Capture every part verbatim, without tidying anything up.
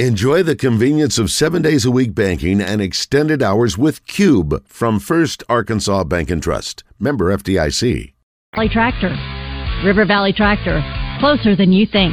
Enjoy the convenience of seven days a week banking and extended hours with Cube from First Arkansas Bank and Trust. Member F D I C. Valley Tractor. River Valley Tractor. Closer than you think.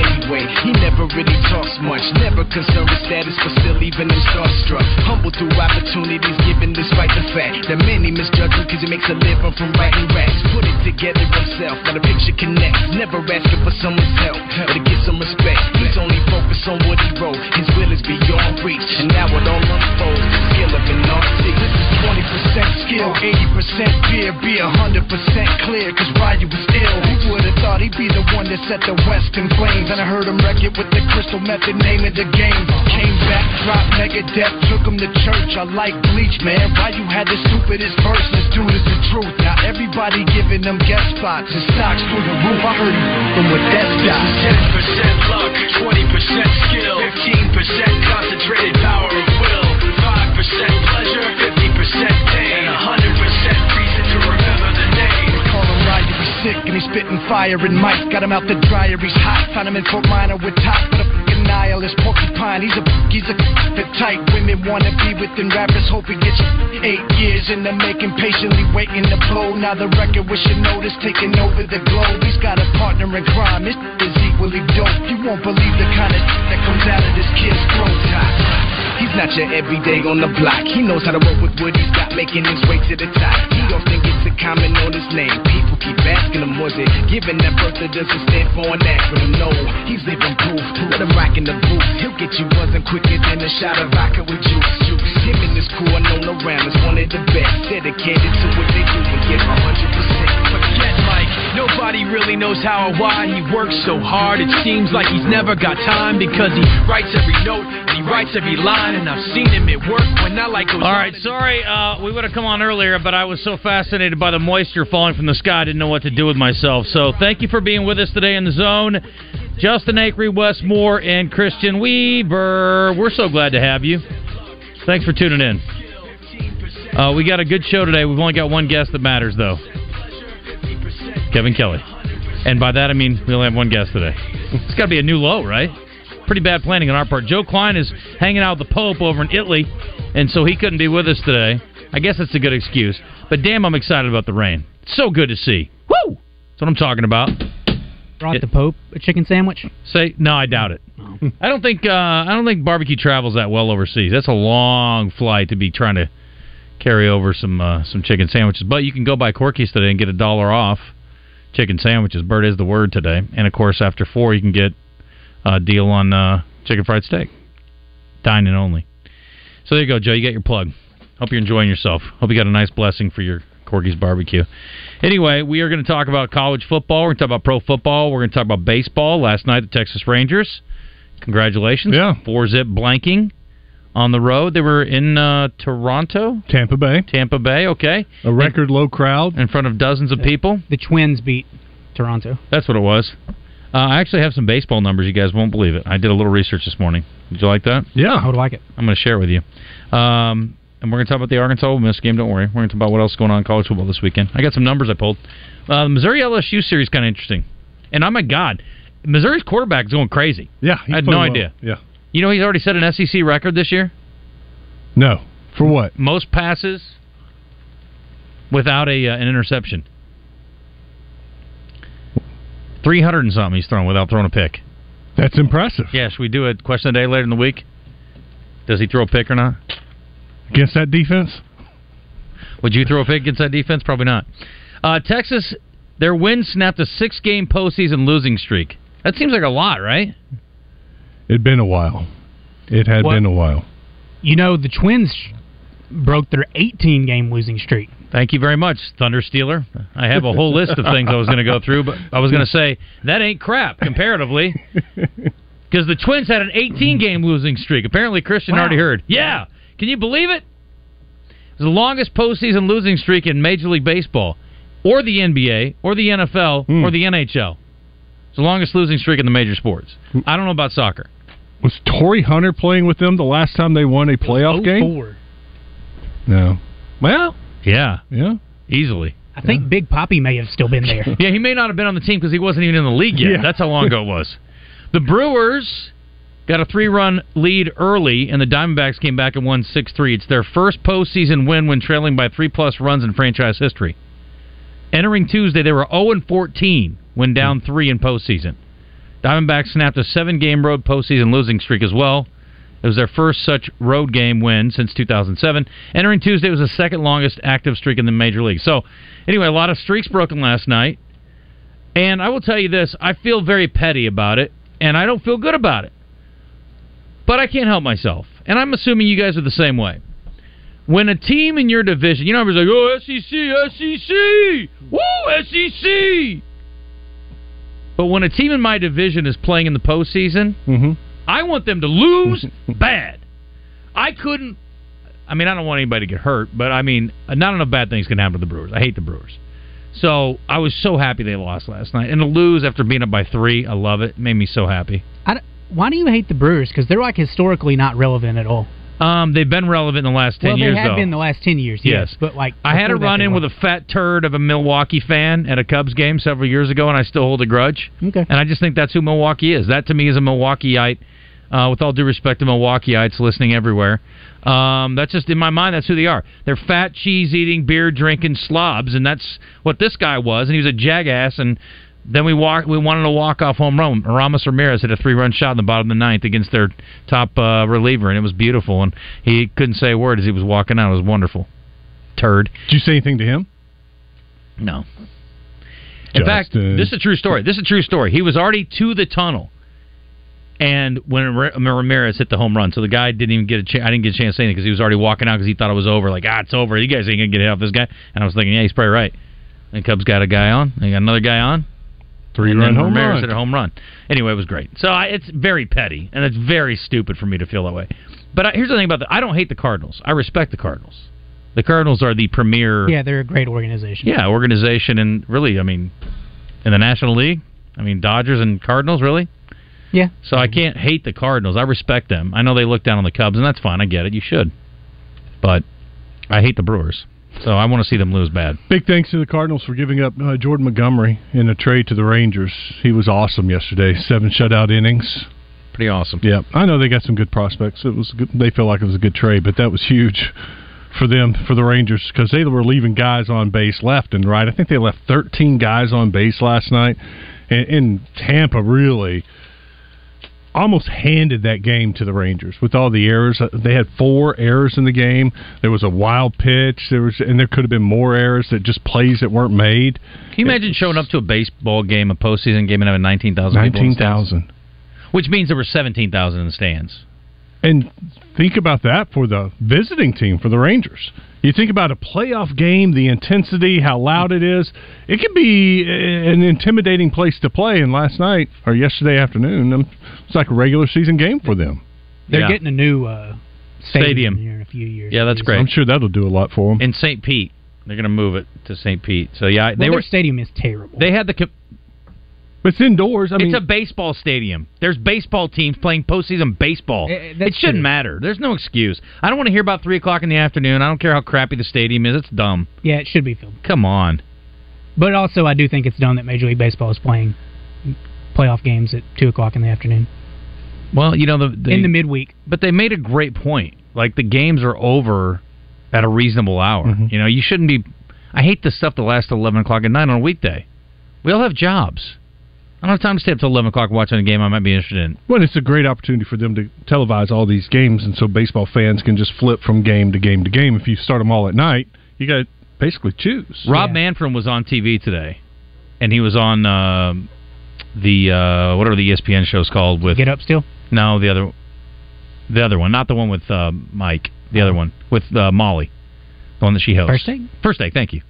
anyway? He never really talks much, never concerned with status, but still even him starstruck. Humble through opportunities given despite the fact that many misjudge him because he makes a living from writing raps. Put it together himself, got a picture connects, never asking for someone's help or to get some respect. He's only focused on what he wrote. His will is beyond reach, and now it all unfolds. The skill of an artist. This is twenty percent skill, eighty percent fear. Be one hundred percent clear, cause Ryu was ill. Who would've thought he'd be the one that set the West in flames? And I heard him wreck it with the crystal method, name of the game. Came back, dropped Megadeth, took him to church. I like Bleach, man. Ryu had the stupidest verse. This dude is the truth. Now everybody giving them guest spots and stocks through the roof. I heard you from what that's got. ten percent luck, twenty percent skill, fifteen percent concentrated power of will, five percent pleasure, fifty percent pain, and one hundred percent reason to remember the name. They call him Ryu, he's sick and he's spitting fire and Mike. Got him out the dryer, he's hot. Found him in Fort Minor with top of the nihilist porcupine. He's a he's a the type women wanna be within rappers. Hope he gets eight years in the making, patiently waiting to blow. Now the record with your notice taking over the globe. He's got a partner in crime. His is equally dope. You won't believe the kind of that comes out of this kid's throat. He's not your everyday on the block. He knows how to work with what he's got, making his way to the top. He often gets a comment on his name. People keep asking him, was it giving that birth that doesn't stand for an acronym? No, he's living proof. Let him rock in the booth. He'll get you buzzing quicker than a shot of vodka with juice. juice. Him and his crew are known around as one of the best. Dedicated to what they do and give one hundred percent. Forget Mike. Nobody really knows how or why he works so hard. It seems like he's never got time because he writes every note and he writes every line. And I've seen him at work when I like. All right, sorry, uh, we would have come on earlier, but I was so fascinated by the moisture falling from the sky, I didn't know what to do with myself. So thank you for being with us today in the zone, Justin Acri, Wes Moore, and Christian Weber. We're so glad to have you. Thanks for tuning in. Uh, we got a good show today. We've only got one guest that matters, though, Kevin Kelly. And by that I mean we only have one guest today. It's got to be a new low, right? Pretty bad planning on our part. Joe Klein is hanging out with the Pope over in Italy, and so he couldn't be with us today. I guess that's a good excuse. But damn, I'm excited about the rain. It's so good to see. Woo! That's what I'm talking about. Brought it, the Pope a chicken sandwich? Say no, I doubt it. Oh. I don't think uh, I don't think barbecue travels that well overseas. That's a long flight to be trying to carry over some uh, some chicken sandwiches. But you can go buy Corky's today and get a dollar off chicken sandwiches. Bird is the word today. And of course, after four, you can get. Uh, deal on uh, chicken fried steak. Dining only. So there you go, Joe. You got your plug. Hope you're enjoying yourself. Hope you got a nice blessing for your Corky's barbecue. Anyway, we are going to talk about college football. We're going to talk about pro football. We're going to talk about baseball. Last night, the Texas Rangers. Congratulations. Yeah. Four-zip blanking on the road. They were in uh, Toronto? Tampa Bay. Tampa Bay, okay. A record in, low crowd. In front of dozens of people. The Twins beat Toronto. That's what it was. Uh, I actually have some baseball numbers. You guys won't believe it. I did a little research this morning. Did you like that? Yeah, I would like it. I'm going to share it with you. Um, and we're going to talk about the Arkansas-Ole Miss game. Don't worry. We're going to talk about what else is going on in college football this weekend. I got some numbers I pulled. Uh, the Missouri L S U series is kind of interesting. And oh my God, Missouri's quarterback is going crazy. Yeah, I had no well. idea. Yeah, you know he's already set an S E C record this year. No, for what? Most passes without a uh, an interception. three hundred and something he's thrown without throwing a pick. That's impressive. Yeah, should we do a question of the day later in the week? Does he throw a pick or not? Against that defense? Would you throw a pick against that defense? Probably not. Uh, Texas, their win snapped a six-game postseason losing streak. That seems like a lot, right? It'd been a while. It had well, been a while. You know, the Twins broke their eighteen-game losing streak. Thank you very much, Thunder Stealer. I have a whole list of things I was going to go through, but I was going to say, that ain't crap, comparatively. Because the Twins had an eighteen-game losing streak. Apparently, Christian wow. already heard. Yeah! Can you believe it? It was the longest postseason losing streak in Major League Baseball, or the N B A, or the N F L, mm. or the N H L. It's the longest losing streak in the major sports. I don't know about soccer. Was Torrey Hunter playing with them the last time they won a playoff game? oh four No. Well... Yeah. Yeah. Easily. I think yeah. Big Papi may have still been there. Yeah, he may not have been on the team because he wasn't even in the league yet. Yeah. That's how long ago it was. The Brewers got a three-run lead early, and the Diamondbacks came back and won six three. It's their first postseason win when trailing by three-plus runs in franchise history. Entering Tuesday, they were oh and fourteen when down three in postseason. Diamondbacks snapped a seven-game road postseason losing streak as well. It was their first such road game win since two thousand seven. Entering Tuesday was the second longest active streak in the Major League. So, anyway, a lot of streaks broken last night. And I will tell you this, I feel very petty about it, and I don't feel good about it. But I can't help myself. And I'm assuming you guys are the same way. When a team in your division, you know, everybody's like, oh, S E C, S E C! Woo, S E C! But when a team in my division is playing in the postseason... Mm-hmm. I want them to lose bad. I couldn't... I mean, I don't want anybody to get hurt, but, I mean, not enough bad things can happen to the Brewers. I hate the Brewers. So, I was so happy they lost last night. And to lose after being up by three, I love it. It made me so happy. I why do you hate the Brewers? Because they're, like, historically not relevant at all. Um, they've been relevant in the last ten well, years, though. Well, they have been the last ten years, yes. yes. But, like, I had a run-in with a fat turd of a Milwaukee fan at a Cubs game several years ago, and I still hold a grudge. Okay. And I just think that's who Milwaukee is. That, to me, is a Milwaukeeite... Uh, with all due respect to Milwaukeeites listening everywhere. Um, that's just, in my mind, that's who they are. They're fat, cheese-eating, beer-drinking slobs, and that's what this guy was, and he was a jagass, and then we walk, we wanted a walk-off home run. Aramis Ramirez had a three-run shot in the bottom of the ninth against their top uh, reliever, and it was beautiful, and he couldn't say a word as he was walking out. It was wonderful. Turd. Did you say anything to him? No. In Justin. fact, this is a true story. This is a true story. He was already to the tunnel. And when Ramirez hit the home run, so the guy didn't even get a chance. I didn't get a chance to say anything because he was already walking out because he thought it was over. Like, ah, it's over. You guys ain't going to get hit off this guy. And I was thinking, yeah, he's probably right. And Cubs got a guy on. They got another guy on. Three-run home run. Ramirez hit a home run. Anyway, it was great. So I, it's very petty, and it's very stupid for me to feel that way. But I, here's the thing about that. I don't hate the Cardinals. I respect the Cardinals. The Cardinals are the premier. Yeah, they're a great organization. Yeah, organization. And really, I mean, in the National League, I mean, Dodgers and Cardinals, really? Yeah. So I can't hate the Cardinals. I respect them. I know they look down on the Cubs, and that's fine. I get it. You should. But I hate the Brewers. So I want to see them lose bad. Big thanks to the Cardinals for giving up uh, Jordan Montgomery in a trade to the Rangers. He was awesome yesterday. Seven shutout innings. Pretty awesome. Yeah. I know they got some good prospects. It was good. They feel like it was a good trade, but that was huge for them, for the Rangers, because they were leaving guys on base left and right. I think they left thirteen guys on base last night. And, and Tampa really... almost handed that game to the Rangers with all the errors. They had four errors in the game. There was a wild pitch. There was, and there could have been more errors that just plays that weren't made. Can you imagine it's, showing up to a baseball game, a postseason game, and having nineteen thousand people in the stands? nineteen thousand. Which means there were seventeen thousand in the stands. And think about that for the visiting team, for the Rangers. You think about a playoff game, the intensity, how loud it is. It can be an intimidating place to play. And last night, or yesterday afternoon, it's like a regular season game for them. They're yeah. getting a new uh, stadium, stadium here in a few years. Yeah, that's great. I'm sure that'll do a lot for them. In Saint Pete. They're going to move it to Saint Pete. So, yeah, they well, were, their stadium is terrible. They had the... Comp- It's indoors. I mean, it's a baseball stadium. There's baseball teams playing postseason baseball. It, it shouldn't true. matter. There's no excuse. I don't want to hear about three o'clock in the afternoon. I don't care how crappy the stadium is. It's dumb. Yeah, it should be filmed. Come on. But also, I do think it's dumb that Major League Baseball is playing playoff games at two o'clock in the afternoon. Well, you know... the, the in the midweek. But they made a great point. Like, the games are over at a reasonable hour. Mm-hmm. You know, you shouldn't be... I hate the stuff that lasts till eleven o'clock at night on a weekday. We all have jobs. I don't have time to stay up till eleven o'clock watching a game I might be interested in. Well, it's a great opportunity for them to televise all these games, and so baseball fans can just flip from game to game to game. If you start them all at night, you got to basically choose. Rob yeah. Manfred was on T V today, and he was on uh, the, uh, whatever the E S P N show's called. With Get Up Still? No, the other the other one. Not the one with uh, Mike. The other one with uh, Molly. The one that she hosts. First Take? First Take, thank you.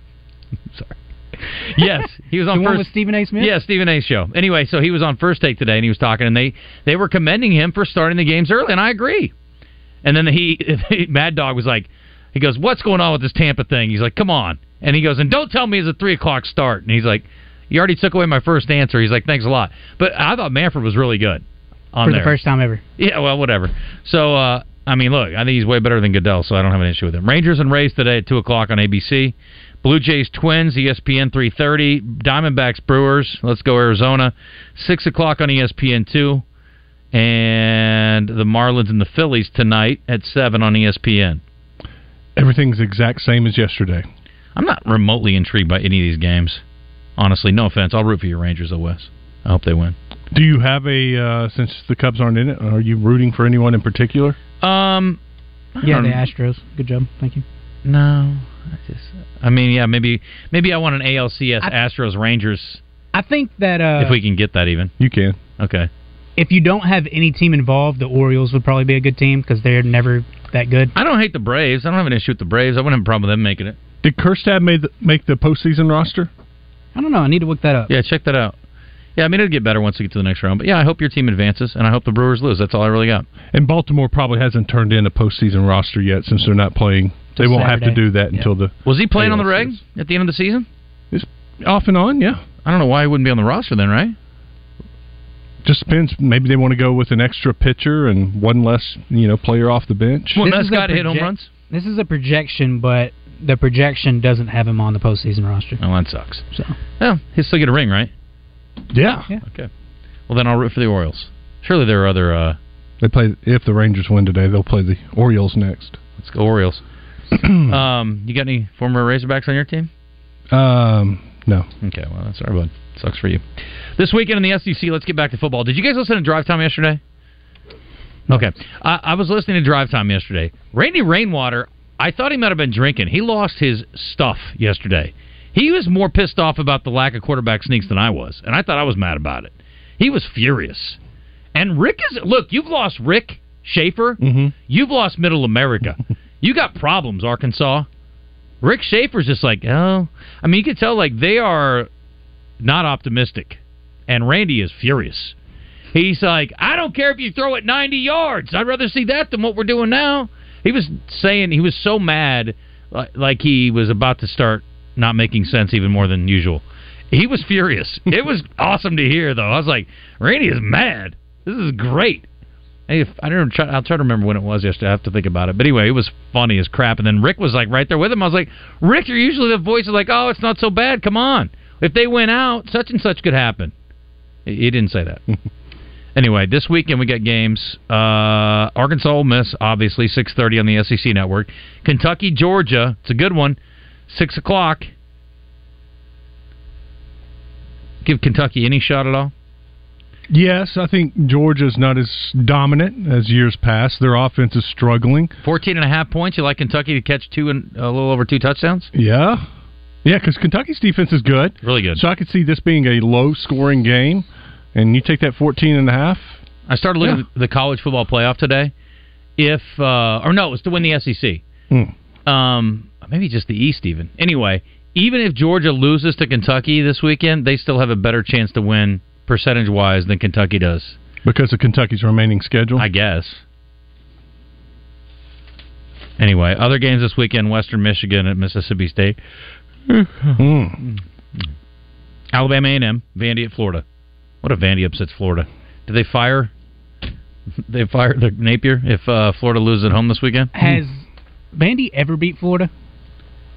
Sorry. Yes, he was on the first, one with Stephen A. Smith. Yeah, Stephen A.'s show. Anyway, so he was on First Take today, and he was talking, and they, they were commending him for starting the games early, and I agree. And then he Mad Dog was like, he goes, "What's going on with this Tampa thing?" He's like, "Come on," and he goes, "And don't tell me it's a three o'clock start." And he's like, "You already took away my first answer." He's like, "Thanks a lot," but I thought Manfred was really good on for there. The first time ever. Yeah, well, whatever. So uh, I mean, look, I think he's way better than Goodell, so I don't have an issue with him. Rangers and Rays today at two o'clock on A B C. Blue Jays, Twins, E S P N three thirty. Diamondbacks, Brewers. Let's go Arizona. six o'clock on E S P N two. And the Marlins and the Phillies tonight at seven on E S P N. Everything's the exact same as yesterday. I'm not remotely intrigued by any of these games. Honestly, no offense. I'll root for your Rangers, though, Wes. I hope they win. Do you have a, uh, since the Cubs aren't in it, are you rooting for anyone in particular? Um, Yeah, the Astros. Good job. Thank you. No, I just. I mean, yeah, maybe maybe I want an A L C S I, Astros Rangers. I think that uh, if we can get that, even you can. Okay. If you don't have any team involved, the Orioles would probably be a good team because they're never that good. I don't hate the Braves. I don't have an issue with the Braves. I wouldn't have a problem with them making it. Did Kerstad make the, make the postseason roster? I don't know. I need to look that up. Yeah, check that out. Yeah, I mean, it'll get better once we get to the next round. But, yeah, I hope your team advances, and I hope the Brewers lose. That's all I really got. And Baltimore probably hasn't turned in a postseason roster yet since they're not playing. They won't Saturday. Have to do that yeah. until the... Was he playing on the reg at the end of the season? It's off and on, yeah. I don't know why he wouldn't be on the roster then, right? Just depends. Maybe they want to go with an extra pitcher and one less, you know, player off the bench. Well, that's got to hit home runs. This is a projection, but the projection doesn't have him on the postseason roster. Oh, that sucks. So, well, he'll still get a ring, right? Yeah. yeah. Okay. Well, then I'll root for the Orioles. Surely there are other... Uh... They play. If the Rangers win today, they'll play the Orioles next. Let's go Orioles. um, you got any former Razorbacks on your team? Um, no. Okay, well, that's all right, bud. Sucks for you. This weekend in the S E C, let's get back to football. Did you guys listen to Drive Time yesterday? Okay. I, I was listening to Drive Time yesterday. Randy Rainwater, I thought he might have been drinking. He lost his stuff yesterday. He was more pissed off about the lack of quarterback sneaks than I was, and I thought I was mad about it. He was furious. And Rick is... Look, you've lost Rick Schaefer. Mm-hmm. You've lost Middle America. You got problems, Arkansas. Rick Schaefer's just like, oh. I mean, you can tell, like, they are not optimistic. And Randy is furious. He's like, I don't care if you throw it ninety yards. I'd rather see that than what we're doing now. He was saying he was so mad, like he was about to start not making sense even more than usual. He was furious. It was awesome to hear, though. I was like, Randy is mad. This is great. If I don't try, I'll try to remember when it was yesterday. I have to think about it. But anyway, it was funny as crap. And then Rick was like right there with him. I was like, Rick, you're usually the voice of like, oh, it's not so bad. Come on. If they went out, such and such could happen. He didn't say that. Anyway, this weekend we got games. Uh, Arkansas Ole Miss, obviously, six thirty on the S E C Network. Kentucky, Georgia. It's a good one. six o'clock. Give Kentucky any shot at all? Yes, I think Georgia's not as dominant as years past. Their offense is struggling. Fourteen and a half points. You like Kentucky to catch two and a little over two touchdowns? Yeah, yeah, because Kentucky's defense is good, really good. So I could see this being a low-scoring game, and you take that fourteen and a half. I started looking yeah. at the college football playoff today. If uh, or no, it was to win the S E C. Mm. Um, maybe just the East even. Anyway, even if Georgia loses to Kentucky this weekend, they still have a better chance to win percentage-wise than Kentucky does. Because of Kentucky's remaining schedule? I guess. Anyway, other games this weekend, Western Michigan at Mississippi State. Mm. Alabama A and M, Vandy at Florida. What if Vandy upsets Florida? Do they fire They fire the Napier if uh, Florida loses at home this weekend? Has Vandy ever beat Florida?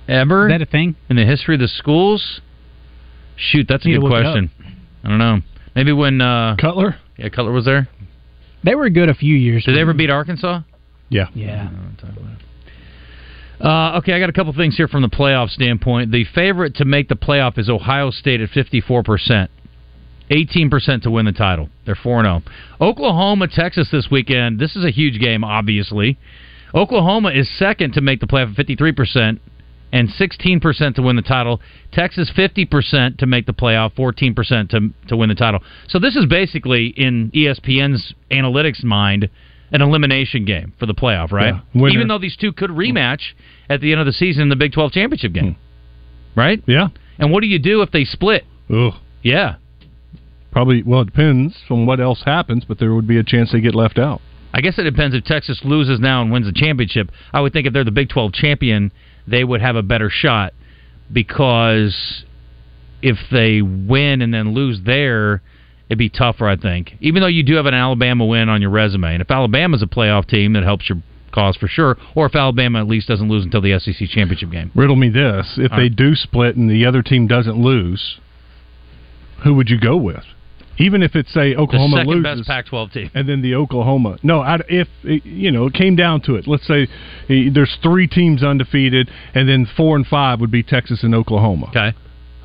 Ever? Is that a thing? In the history of the schools? Shoot, that's a good question. I don't know. Maybe when... Uh, Cutler? Yeah, Cutler was there. They were good a few years ago. Did they ever beat Arkansas? Yeah. Yeah. Uh, okay, I got a couple things here from the playoff standpoint. The favorite to make the playoff is Ohio State at fifty-four percent. eighteen percent to win the title. They're four and oh. Oklahoma, Texas this weekend. This is a huge game, obviously. Oklahoma is second to make the playoff at fifty-three percent and sixteen percent to win the title. Texas, fifty percent to make the playoff, fourteen percent to to win the title. So this is basically, in E S P N's analytics mind, an elimination game for the playoff, right? Yeah. Even though these two could rematch at the end of the season in the Big twelve championship game. Hmm. Right? Yeah. And what do you do if they split? Ugh. Yeah. Probably, well, it depends on what else happens, but there would be a chance they get left out. I guess it depends if Texas loses now and wins the championship. I would think if they're the Big twelve champion, they would have a better shot, because if they win and then lose there, it'd be tougher, I think. Even though you do have an Alabama win on your resume. And if Alabama's a playoff team, that helps your cause for sure. Or if Alabama at least doesn't lose until the S E C championship game. Riddle me this. If All they right. do split and the other team doesn't lose, who would you go with? Even if it's, say, Oklahoma the loses. The second-best Pac twelve team. And then the Oklahoma. No, if, you know, it came down to it. Let's say there's three teams undefeated, and then four and five would be Texas and Oklahoma. Okay.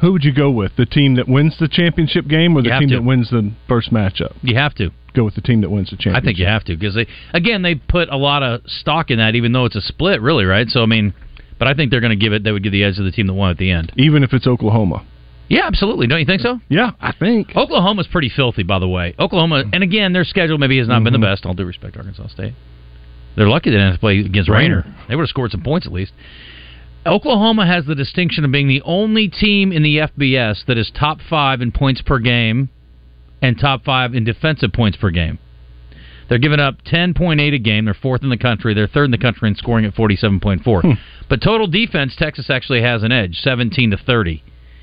Who would you go with? The team that wins the championship game or the team to. that wins the first matchup? You have to. Go with the team that wins the championship. I think you have to, because, they again, they put a lot of stock in that, even though it's a split, really, right? So, I mean, but I think they're going to give it, they would give the edge to the team that won at the end. Even if it's Oklahoma. Yeah, absolutely. Don't you think so? Yeah, I think. Oklahoma's pretty filthy, by the way. Oklahoma, and again, their schedule maybe has not mm-hmm. been the best. All due respect to Arkansas State. They're lucky they didn't have to play against Rainer. They would have scored some points at least. Oklahoma has the distinction of being the only team in the F B S that is top five in points per game and top five in defensive points per game. They're giving up ten point eight a game. They're fourth in the country. They're third in the country in scoring at forty-seven point four. Hmm. But total defense, Texas actually has an edge, seventeen to thirty.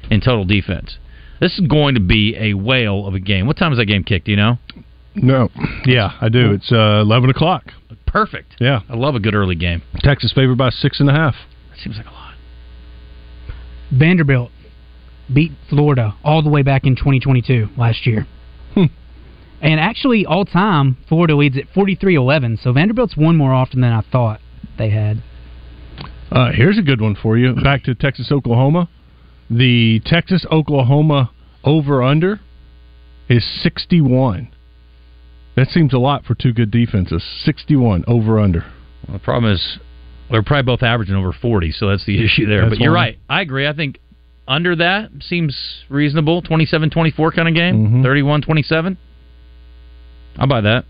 In total defense. This is going to be a whale of a game. What time is that game kick? Do you know? No. Yeah, I do. It's uh, eleven o'clock. Perfect. Yeah. I love a good early game. Texas favored by six and a half. That seems like a lot. Vanderbilt beat Florida all the way back in twenty twenty-two last year. Hmm. And actually, all time, Florida leads at forty-three eleven. So Vanderbilt's won more often than I thought they had. Uh, here's a good one for you. Back to Texas, Oklahoma. The Texas-Oklahoma over-under is sixty-one. That seems a lot for two good defenses. sixty-one over-under. Well, the problem is they're probably both averaging over forty, so that's the issue there. That's but you're right. I agree. I think under that seems reasonable. twenty-seven twenty-four kind of game. Mm-hmm. thirty-one twenty-seven. I'll buy that.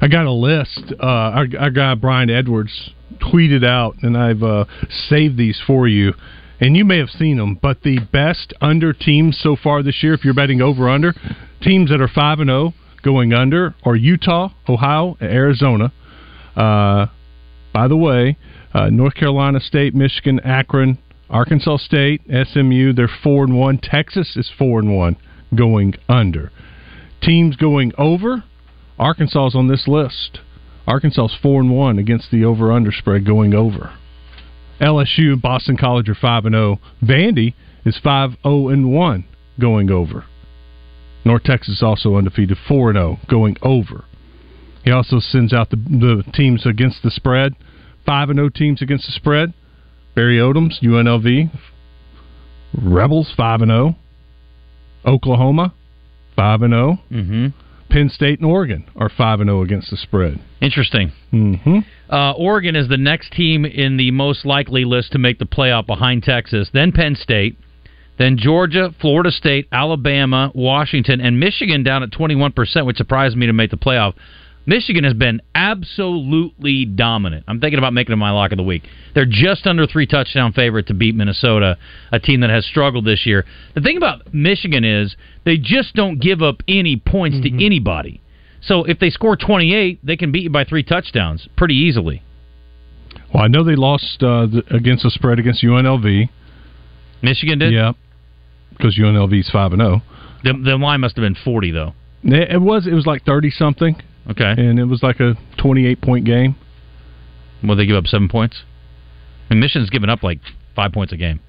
I got a list. Uh, our, our guy, Brian Edwards, tweeted out, and I've uh, saved these for you, and you may have seen them, but the best under teams so far this year, if you're betting over-under, teams that are five and oh going under are Utah, Ohio, and Arizona. Uh, by the way, uh, North Carolina State, Michigan, Akron, Arkansas State, S M U, they're four and one. Texas is four and one going under. Teams going over, Arkansas's on this list. Arkansas's four and one against the over/under spread going over. L S U, Boston College are five and zero. Vandy is five zero and one going over. North Texas also undefeated, four and zero going over. He also sends out the, the teams against the spread. Five and zero teams against the spread. Barry Odom's, U N L V, Rebels five and zero. Oklahoma five and zero. Mm-hmm. Penn State and Oregon are five and oh against the spread. Interesting. Mm-hmm. Uh, Oregon is the next team in the most likely list to make the playoff behind Texas, then Penn State, then Georgia, Florida State, Alabama, Washington, and Michigan down at twenty-one percent, which surprised me to make the playoff. Michigan has been absolutely dominant. I'm thinking about making it my lock of the week. They're just under three touchdown favorite to beat Minnesota, a team that has struggled this year. The thing about Michigan is they just don't give up any points mm-hmm. to anybody. So if they score twenty-eight, they can beat you by three touchdowns pretty easily. Well, I know they lost uh, against the spread against U N L V. Michigan did? Yeah, because U N L V's five and oh. The, the line must have been forty, though. It was, it was like thirty-something. Okay. And it was like a twenty-eight point game. Well, they give up seven points? And Michigan's given up like five points a game.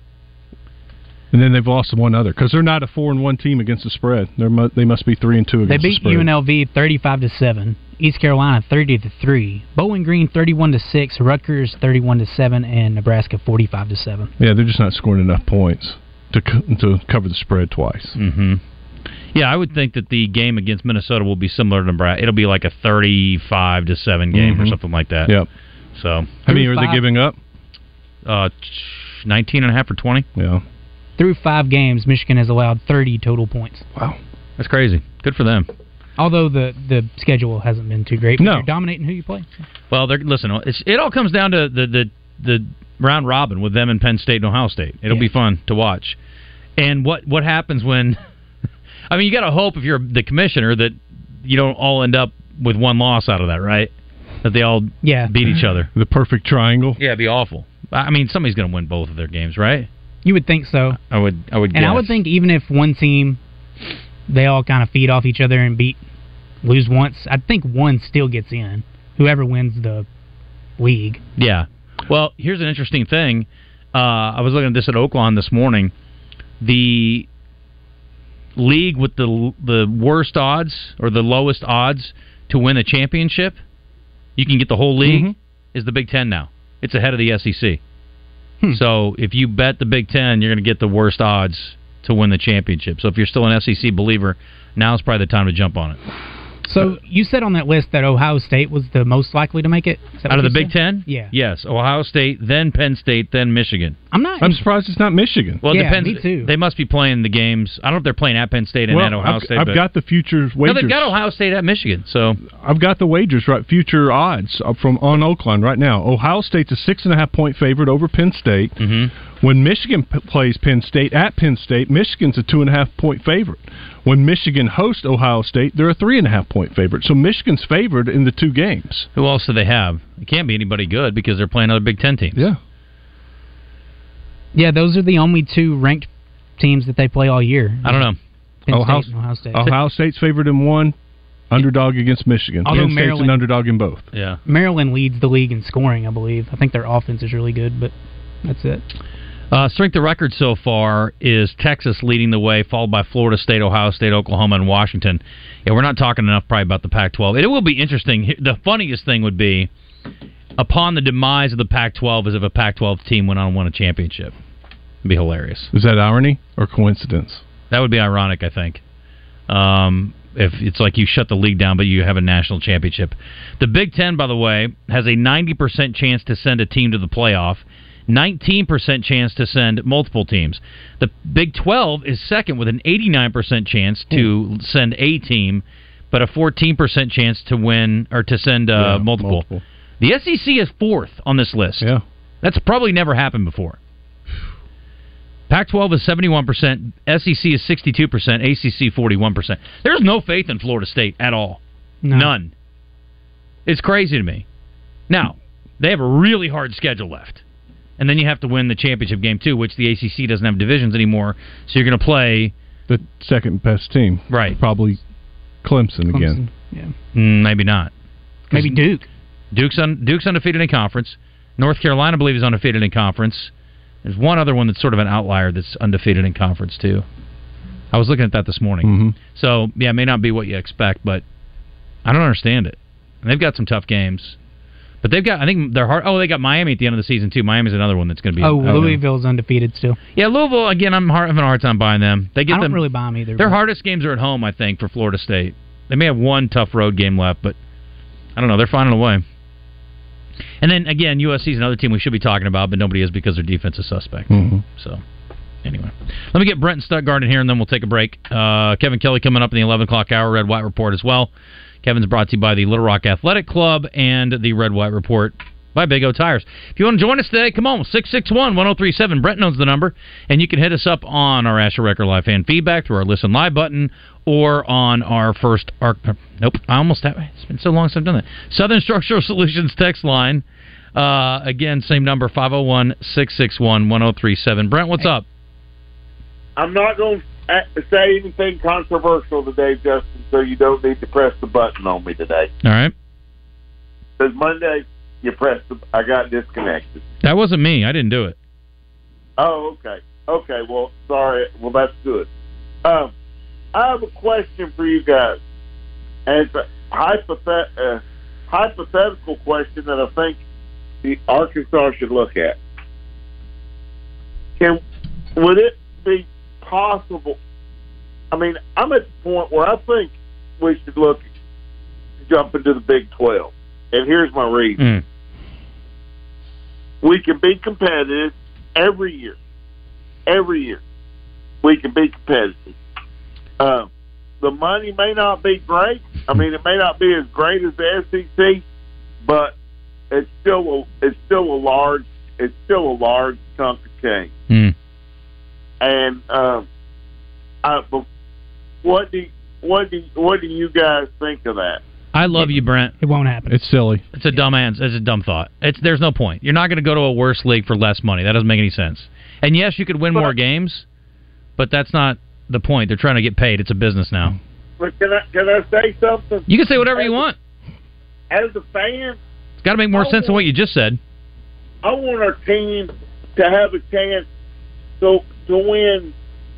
And then they've lost one other, because they're not a four and one team against the spread. They're mu- they must be three and two against the spread. They beat U N L V thirty-five to seven, East Carolina thirty to three, Bowling Green thirty-one to six, Rutgers thirty-one to seven, and Nebraska forty-five to seven. Yeah, they're just not scoring enough points to co- to cover the spread twice. Mm-hmm. Yeah, I would think that the game against Minnesota will be similar to Nebraska. It'll be like a thirty-five to seven game mm-hmm. or something like that. Yep. So how many are they giving up? Uh, nineteen and a half or twenty. Yeah. Through five games, Michigan has allowed thirty total points. Wow, that's crazy. Good for them. Although the, the schedule hasn't been too great. No, you're dominating who you play. Well, they're listen. It's, it all comes down to the the the round robin with them and Penn State and Ohio State. It'll yeah. be fun to watch. And what what happens when? I mean, you got to hope if you're the commissioner that you don't all end up with one loss out of that, right? That they all yeah. beat each other. The perfect triangle. Yeah, it'd be awful. I mean, somebody's going to win both of their games, right? You would think so. I would. I would. And guess. I would think even if one team, they all kind of feed off each other and beat, lose once. I think one still gets in. Whoever wins the league. Yeah. Well, here's an interesting thing. Uh, I was looking at this at Oaklawn this morning. The league with the the worst odds or the lowest odds to win a championship, you can get the whole league, mm-hmm. is the Big Ten now. It's ahead of the S E C. Hmm. So if you bet the Big Ten, you're going to get the worst odds to win the championship. So if you're still an S E C believer, now's probably the time to jump on it. So you said on that list that Ohio State was the most likely to make it? Out of the Big Ten? Yeah. Yes, Ohio State, then Penn State, then Michigan. I'm not. I'm surprised it's not Michigan. Well, it yeah, depends. Me too. They must be playing the games. I don't know if they're playing at Penn State and well, at Ohio I've, State. I've got the futures wagers. No, they've got Ohio State at Michigan. So I've got the wagers, right? Future odds from on Oakland right now. Ohio State's a six and a half point favorite over Penn State. Mm-hmm. When Michigan p- plays Penn State at Penn State, Michigan's a two and a half point favorite. When Michigan hosts Ohio State, they're a three and a half point favorite. So Michigan's favored in the two games. Who else do they have? It can't be anybody good because they're playing other Big Ten teams. Yeah. Yeah, those are the only two ranked teams that they play all year. I don't know. Penn Ohio, State and Ohio State. Ohio State's favored in one, underdog against Michigan. Although Penn State's Maryland, an underdog in both. Yeah. Maryland leads the league in scoring, I believe. I think their offense is really good, but that's it. Uh, strength of record so far is Texas leading the way, followed by Florida State, Ohio State, Oklahoma, and Washington. Yeah, we're not talking enough probably about the Pac twelve. It will be interesting. The funniest thing would be, upon the demise of the Pac twelve, is if a Pac twelve team went on and won a championship. It'd be hilarious. Is that irony or coincidence? That would be ironic, I think. Um, if it's like you shut the league down, but you have a national championship. The Big Ten, by the way, has a ninety percent chance to send a team to the playoff, nineteen percent chance to send multiple teams. The Big twelve is second with an eighty-nine percent chance to send a team, but a fourteen percent chance to win or to send uh, yeah, multiple. multiple. The S E C is fourth on this list. Yeah. That's probably never happened before. Pac twelve is seventy-one percent, S E C is sixty-two percent, A C C forty-one percent. There's no faith in Florida State at all. No. None. It's crazy to me. Now, they have a really hard schedule left. And then you have to win the championship game, too, which the A C C doesn't have divisions anymore, so you're going to play the second-best team. Right. Probably Clemson, Clemson. again. Yeah. Mm, maybe not. Maybe Duke. Duke's un- Duke's undefeated in conference. North Carolina, I believe, is undefeated in conference. There's one other one that's sort of an outlier that's undefeated in conference, too. I was looking at that this morning. Mm-hmm. So, yeah, it may not be what you expect, but I don't understand it. And they've got some tough games. But they've got, I think, their heart. Oh, they got Miami at the end of the season, too. Miami's another one that's going to be. Oh, Louisville's undefeated still. Yeah, Louisville, again, I'm hard, having a hard time buying them. They get I don't them, really buy them either. Their but. hardest games are at home, I think, for Florida State. They may have one tough road game left, but I don't know. They're finding a way. And then, again, U S C's another team we should be talking about, but nobody is because their defense is suspect. Mm-hmm. So, anyway. Let me get Brent and Stuttgart in here, and then we'll take a break. Uh, Kevin Kelly coming up in the eleven o'clock hour, Red White Report as well. Kevin's brought to you by the Little Rock Athletic Club and the Red White Report by Big O Tires. If you want to join us today, come on, six six one, one oh three seven. Brent owns the number, and you can hit us up on our Asher Record Live fan feedback through our Listen Live button or on our first... Arc- nope, I almost have... It's been so long since I've done that. Southern Structural Solutions text line. Uh, again, same number, five oh one, six six one, one oh three seven. Brent, what's up? I'm not going to... say anything controversial today, Justin, so you don't need to press the button on me today. All right. Because Monday, you pressed the I got disconnected. That wasn't me. I didn't do it. Oh, okay. Okay, well, sorry. Well, that's good. Um, I have a question for you guys. And it's a hypothet- uh, hypothetical question that I think the Arkansas should look at. Can, would it be possible. I mean, I'm at the point where I think we should look at jumping to the Big twelve. And here's my reason. Mm. We can be competitive every year. Every year. We can be competitive. Uh, the money may not be great. I mean, it may not be as great as the S E C, but it's still a, it's still a large it's still a large chunk of change. Mm. And uh, I, what do what do what do you guys think of that? I love you, Brent. It won't happen. It's silly. It's a dumb answer. It's a dumb thought. It's there's no point. You're not going to go to a worse league for less money. That doesn't make any sense. And yes, you could win but, more games, but that's not the point. They're trying to get paid. It's a business now. But can I can I say something? You can say whatever as you want. A, as a fan, it's got to make more I sense want, than what you just said. I want our team to have a chance to to win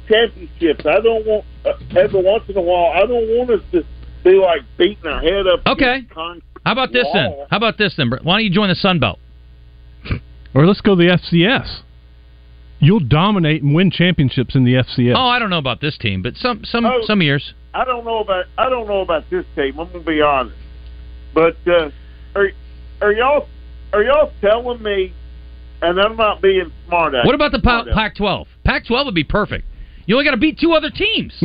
championships. I don't want uh, every once in a while. I don't want us to. They like beating our head up. Okay. How about this wall. then? How about this then? Why don't you join the Sun Belt? Or let's go to the F C S. You'll dominate and win championships in the F C S. Oh, I don't know about this team, but some some oh, some years. I don't know about I don't know about this team. I'm gonna be honest. But uh, are are y'all are y'all telling me? And I'm not being smart at it. What about the Pac twelve? Pac twelve would be perfect. You only got to beat two other teams.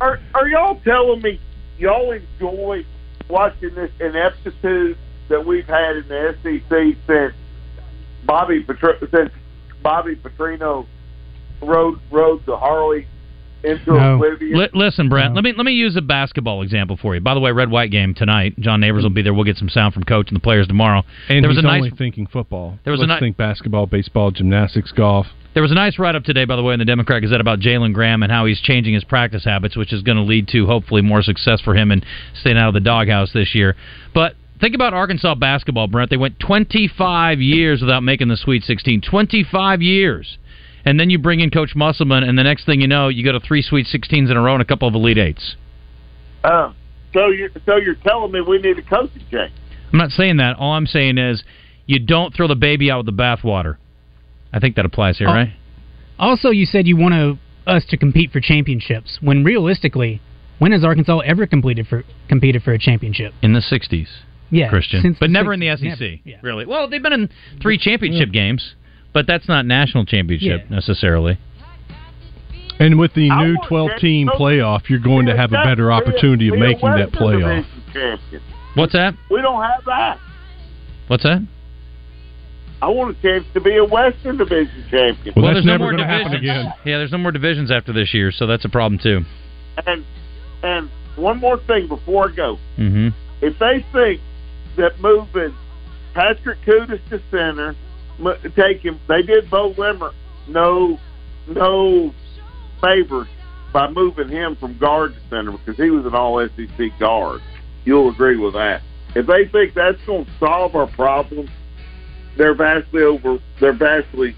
Are are y'all telling me y'all enjoy watching this ineptitude that we've had in the S E C since Bobby Petr- since Bobby Petrino rode rode the Harley into no. oblivion? L- listen, Brent, no. let me let me use a basketball example for you. By the way, red white game tonight. John Neighbors will be there. We'll get some sound from coach and the players tomorrow. And there was he's a nice, only thinking football. There was Let's a ni- think basketball, baseball, gymnastics, golf. There was a nice write-up today, by the way, in the Democrat Gazette about Jalen Graham and how he's changing his practice habits, which is going to lead to, hopefully, more success for him and staying out of the doghouse this year. But think about Arkansas basketball, Brent. They went twenty-five years without making the Sweet sixteen. twenty-five years. And then you bring in Coach Musselman, and the next thing you know, you go to three Sweet sixteens in a row and a couple of Elite Eights. Uh, so, you're, so you're telling me we need a coaching change? I'm not saying that. All I'm saying is you don't throw the baby out with the bathwater. I think that applies here, uh, right? Also, you said you want to, us to compete for championships. When realistically, when has Arkansas ever competed for competed for a championship? In the sixties, yeah, Christian, but never in the S E C, never, yeah. really. Well, they've been in three championship yeah. games, but that's not national championship yeah. necessarily. And with the new twelve-team playoff, you're going to have a better opportunity of making that playoff. What's that? We don't have that. What's that? I want a chance to be a Western Division champion. Well, well there's no more divisions. Again. Yeah, there's no more divisions after this year, so that's a problem, too. And and one more thing before I go. Mm-hmm. If they think that moving Patrick Kudus to center, take him, they did Bo Limmer no, no favors by moving him from guard to center because he was an all-S E C guard. You'll agree with that. If they think that's going to solve our problems, They're vastly over. They're vastly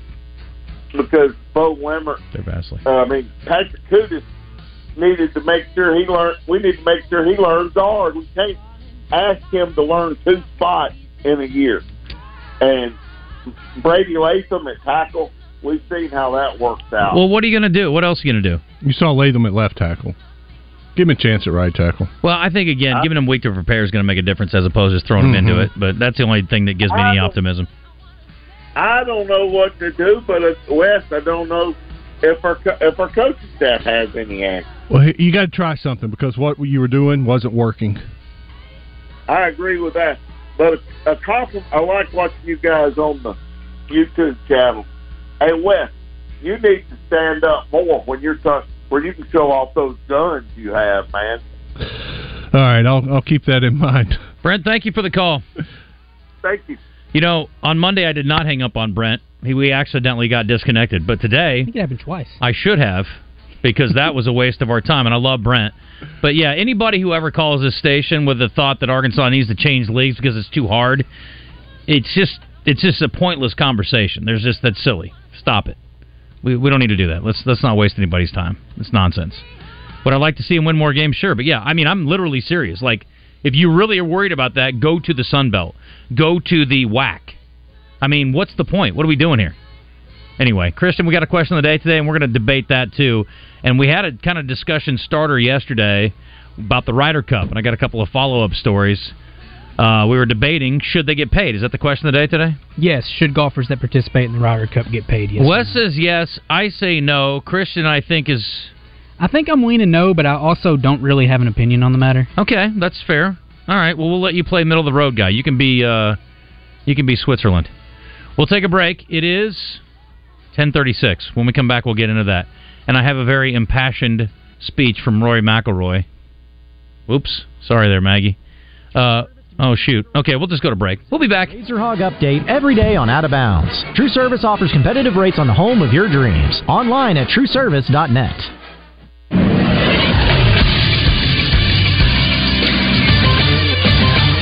because Bo Limmer. They're vastly. Uh, I mean, Patrick Kudus needed to make sure he learned. We need to make sure he learns hard. We can't ask him to learn two spots in a year. And Brady Latham at tackle, we've seen how that works out. Well, what are you going to do? What else are you going to do? You saw Latham at left tackle. Give him a chance at right tackle. Well, I think, again, uh, giving him a week to prepare is going to make a difference as opposed to just throwing mm-hmm. him into it. But that's the only thing that gives me any optimism. I don't know what to do, but at West, I don't know if our if our coaching staff has any answer. Well, you got to try something because what you were doing wasn't working. I agree with that, but a compliment. I like watching you guys on the YouTube channel. Hey, West, you need to stand up more when you're talk- where you can show off those guns you have, man. All right, I'll I'll keep that in mind. Brent, thank you for the call. Thank you. You know, on Monday I did not hang up on Brent. He, we accidentally got disconnected. But today... I think it happened twice. I should have, because that was a waste of our time, and I love Brent. But yeah, anybody who ever calls this station with the thought that Arkansas needs to change leagues because it's too hard, it's just it's just a pointless conversation. There's just... That's silly. Stop it. We we don't need to do that. Let's, let's not waste anybody's time. It's nonsense. Would I like to see him win more games? Sure. But yeah, I mean, I'm literally serious. Like, if you really are worried about that, go to the Sun Belt. Go to the W A C. I mean, what's the point? What are we doing here? Anyway, Kristen, we got a question of the day today, and we're going to debate that too. And we had a kind of discussion starter yesterday about the Ryder Cup, and I got a couple of follow-up stories. Uh, we were debating, should they get paid? Is that the question of the day today? Yes. Should golfers that participate in the Ryder Cup get paid? Yes. Wes says yes. I say no. Christian, I think, is... I think I'm leaning no, but I also don't really have an opinion on the matter. Okay, that's fair. All right, well, we'll let you play middle-of-the-road guy. You can be uh, you can be Switzerland. We'll take a break. It is ten thirty-six. When we come back, we'll get into that. And I have a very impassioned speech from Rory McIlroy. Oops. Sorry there, Maggie. Uh... Oh, shoot. Okay, we'll just go to break. We'll be back. Laser Hog update every day on Out of Bounds. True Service offers competitive rates on the home of your dreams. Online at true service dot net.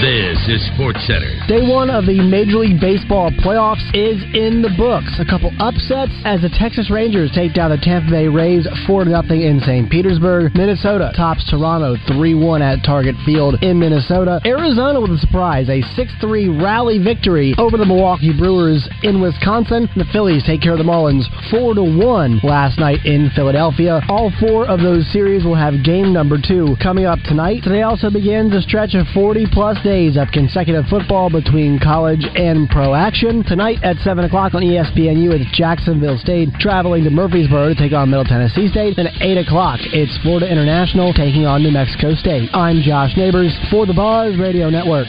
This is Sports Center. Day one of the Major League Baseball playoffs is in the books. A couple upsets as the Texas Rangers take down the Tampa Bay Rays four to nothing in Saint Petersburg. Minnesota tops Toronto three one at Target Field in Minnesota. Arizona with a surprise, a six three rally victory over the Milwaukee Brewers in Wisconsin. The Phillies take care of the Marlins four to one last night in Philadelphia. All four of those series will have game number two coming up tonight. Today also begins a stretch of forty-plus days of consecutive football between college and pro action. Tonight at seven o'clock on E S P N U, it's Jacksonville State traveling to Murfreesboro to take on Middle Tennessee State. And at eight o'clock, it's Florida International taking on New Mexico State. I'm Josh Neighbors for the Buzz Radio Network.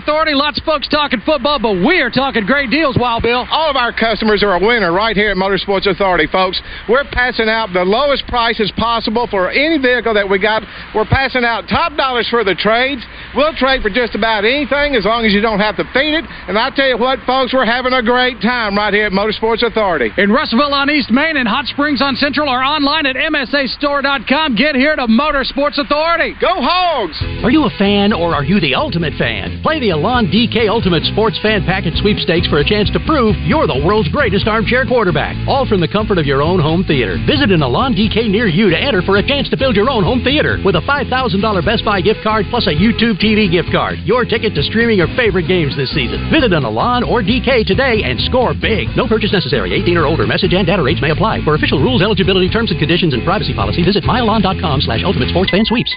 Authority. Lots of folks talking football, but we're talking great deals, Wild Bill. All of our customers are a winner right here at Motorsports Authority, folks. We're passing out the lowest prices possible for any vehicle that we got. We're passing out top dollars for the trades. We'll trade for just about anything as long as you don't have to feed it. And I tell you what, folks, we're having a great time right here at Motorsports Authority. In Russellville on East Main and Hot Springs on Central or online at m s a store dot com. Get here to Motorsports Authority. Go Hogs! Are you a fan? Or are you the ultimate fan? Play the Elan D K Ultimate Sports Fan Package Sweepstakes for a chance to prove you're the world's greatest armchair quarterback. All from the comfort of your own home theater. Visit an Elan D K near you to enter for a chance to build your own home theater with a five thousand dollars Best Buy gift card plus a YouTube T V gift card. Your ticket to streaming your favorite games this season. Visit an Elan or D K today and score big. No purchase necessary. eighteen or older. Message and data rates may apply. For official rules, eligibility, terms and conditions, and privacy policy, visit my elan dot com slash ultimate sports fan sweeps.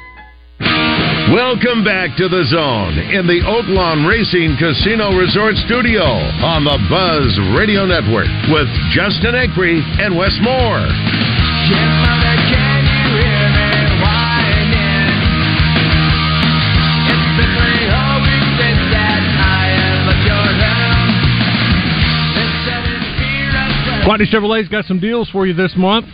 Welcome back to The Zone in the Oaklawn Racing Casino Resort Studio on the Buzz Radio Network with Justin Eckrey and Wes Moore. Can mother, can you hear me whining? It's been three whole weeks since that I have left your home. This Quaddy Chevrolet's got some deals for you this month.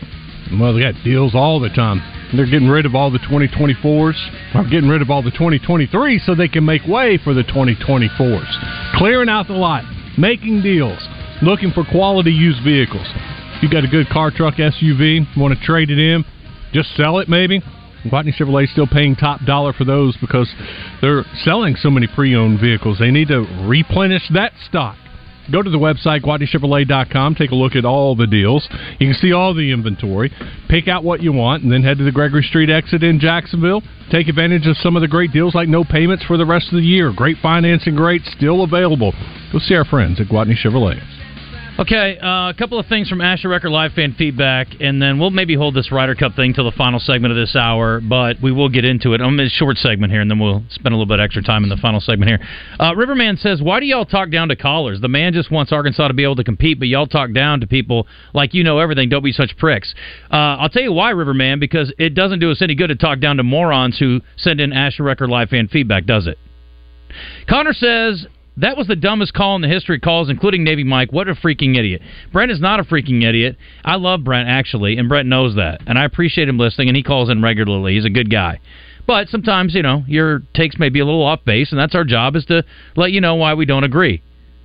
Well, they got deals all the time. They're getting rid of all the twenty twenty-fours, or getting rid of all the twenty twenty-threes so they can make way for the twenty twenty-fours. Clearing out the lot, making deals, looking for quality used vehicles. If you got a good car, truck, S U V, want to trade it in, just sell it maybe. Guatney Chevrolet's still paying top dollar for those because they're selling so many pre-owned vehicles. They need to replenish that stock. Go to the website, guatney chevrolet dot com. Take a look at all the deals. You can see all the inventory. Pick out what you want, and then head to the Gregory Street exit in Jacksonville. Take advantage of some of the great deals like no payments for the rest of the year. Great financing rates still available. Go see our friends at Guatney Chevrolet. Okay, uh, a couple of things from Asher Record Live fan feedback, and then we'll maybe hold this Ryder Cup thing till the final segment of this hour, but we will get into it. I'm in a short segment here, and then we'll spend a little bit extra time in the final segment here. Uh, Riverman says, why do y'all talk down to callers? The man just wants Arkansas to be able to compete, but y'all talk down to people like you know everything. Don't be such pricks. Uh, I'll tell you why, Riverman, because it doesn't do us any good to talk down to morons who send in Asher Record Live fan feedback, does it? Connor says, that was the dumbest call in the history of calls, including Navy Mike. What a freaking idiot. Brent is not a freaking idiot. I love Brent, actually, and Brent knows that. And I appreciate him listening, and he calls in regularly. He's a good guy. But sometimes, you know, your takes may be a little off base, and that's our job, is to let you know why we don't agree.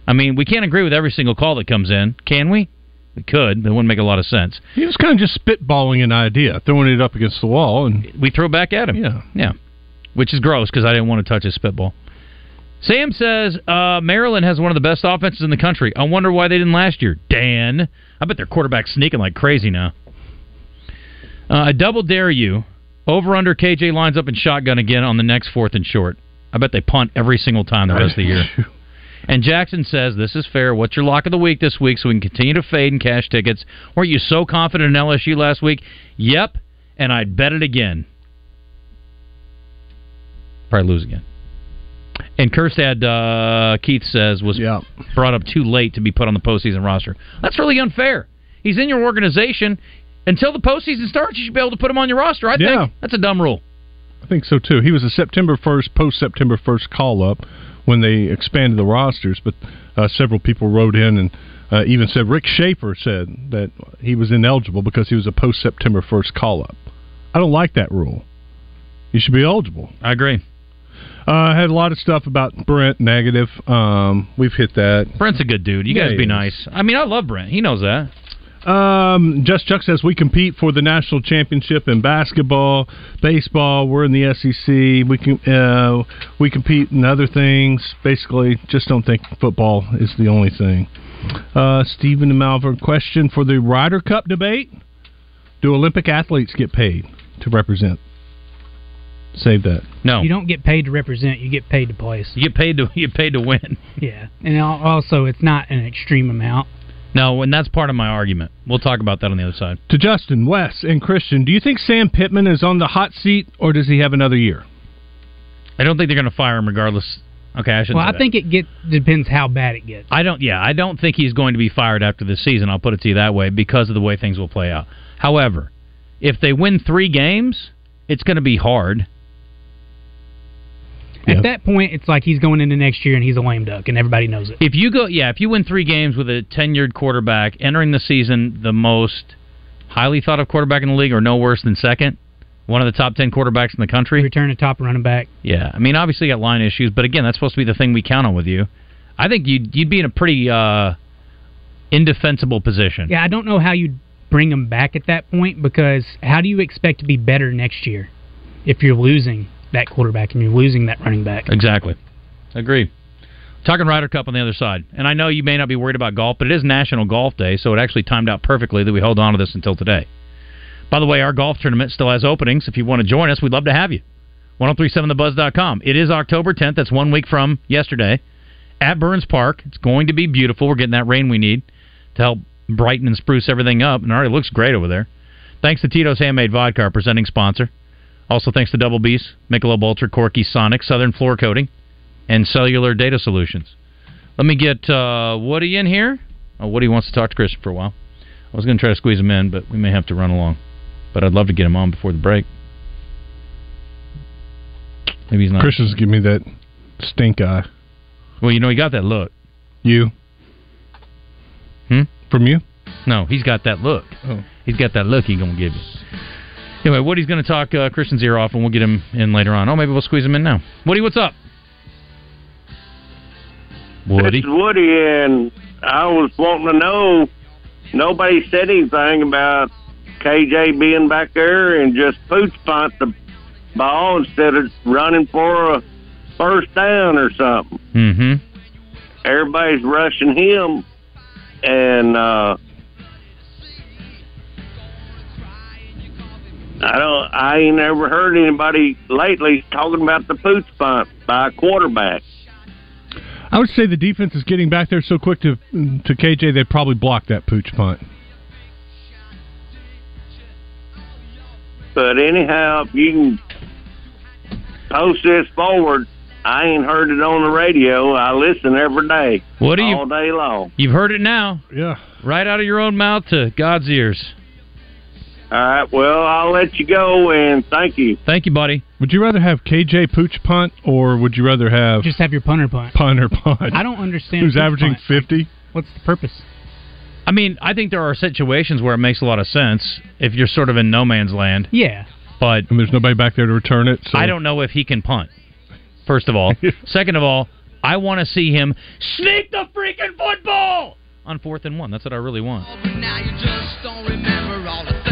I mean, we can't agree with every single call that comes in, can we? We could, but it wouldn't make a lot of sense. He was kind of just spitballing an idea, throwing it up against the wall. And we throw back at him. Yeah. Yeah. Which is gross, because I didn't want to touch his spitball. Sam says, uh, Maryland has one of the best offenses in the country. I wonder why they didn't last year. Dan, I bet their quarterback's sneaking like crazy now. Uh, I double dare you. Over under K J lines up in shotgun again on the next fourth and short. I bet they punt every single time the rest of the year. And Jackson says, this is fair. What's your lock of the week this week so we can continue to fade and cash tickets? Weren't you so confident in L S U last week? Yep, and I'd bet it again. Probably lose again. And Kerstad, uh, Keith says, was yeah. brought up too late to be put on the postseason roster. That's really unfair. He's in your organization. Until the postseason starts, you should be able to put him on your roster, I yeah. think. That's a dumb rule. I think so, too. He was a September first, post-September first call-up when they expanded the rosters, but uh, several people wrote in and uh, even said, Rick Schaefer said that he was ineligible because he was a post-September first call-up. I don't like that rule. You should be eligible. I agree. I uh, had a lot of stuff about Brent, negative. Um, we've hit that. Brent's a good dude. You yeah, guys be nice. I mean, I love Brent. He knows that. Um, Just Chuck says, we compete for the national championship in basketball, baseball. We're in the S E C. We can uh, we compete in other things. Basically, just don't think football is the only thing. Uh, Stephen Malvern, question for the Ryder Cup debate. Do Olympic athletes get paid to represent? Save that. No, you don't get paid to represent. You get paid to place. You get paid to you get paid to win. Yeah, and also it's not an extreme amount. No, and that's part of my argument. We'll talk about that on the other side. To Justin, Wes, and Christian, do you think Sam Pittman is on the hot seat, or does he have another year? I don't think they're going to fire him regardless. Okay, I shouldn't. Well, I that. think it get, depends how bad it gets. I don't. Yeah, I don't think he's going to be fired after this season. I'll put it to you that way because of the way things will play out. However, if they win three games, it's going to be hard. At yep. that point, it's like he's going into next year and he's a lame duck, and everybody knows it. If you go, yeah, if you win three games with a tenured quarterback, entering the season the most highly thought of quarterback in the league, or no worse than second, one of the top ten quarterbacks in the country, return a top running back. Yeah, I mean, obviously you got line issues, but again, that's supposed to be the thing we count on with you. I think you'd you'd be in a pretty uh, indefensible position. Yeah, I don't know how you'd bring him back at that point because how do you expect to be better next year if you're losing that quarterback and you're losing that running back? Exactly. Agree. Talking Ryder Cup on the other side. And I know you may not be worried about golf, but it is National Golf Day, so it actually timed out perfectly that we held on to this until today. By the way, our golf tournament still has openings. If you want to join us, we'd love to have you. ten thirty-seven the buzz dot com. It is October tenth. That's one week from yesterday at Burns Park. It's going to be beautiful. We're getting that rain we need to help brighten and spruce everything up, and it already looks great over there. Thanks to Tito's Handmade Vodka, our presenting sponsor. Also thanks to Double B's, Michelob Ultra, Corky, Sonic, Southern Floor Coating, and Cellular Data Solutions. Let me get uh, Woody in here. Oh, Woody wants to talk to Christian for a while. I was going to try to squeeze him in, but we may have to run along. But I'd love to get him on before the break. Maybe he's not. Christian's giving me that stink eye. Well, you know, he got that look. You? Hmm? From you? No, he's got that look. Oh. He's got that look he's going to give you. Anyway, Woody's going to talk uh, Christian's ear off, and we'll get him in later on. Oh, maybe we'll squeeze him in now. Woody, what's up? Woody? This is Woody, and I was wanting to know, nobody said anything about K J being back there and just pooch punt the ball instead of running for a first down or something. Mm-hmm. Everybody's rushing him, and... uh I don't. I ain't ever heard anybody lately talking about the pooch punt by a quarterback. I would say the defense is getting back there so quick to to K J, they probably blocked that pooch punt. But anyhow, if you can post this forward, I ain't heard it on the radio. I listen every day, what do you, all day long. You've heard it now. Yeah. Right out of your own mouth to God's ears. All right, well, I'll let you go, and thank you. Thank you, buddy. Would you rather have K J pooch punt, or would you rather have... Just have your punter punt. Punter punt. I don't understand. Who's averaging punt. fifty? What's the purpose? I mean, I think there are situations where it makes a lot of sense if you're sort of in no man's land. Yeah. But... And there's nobody back there to return it, so... I don't know if he can punt, first of all. Second of all, I want to see him sneak the freaking football on fourth and one. That's what I really want. Oh, but now you just don't remember all the things.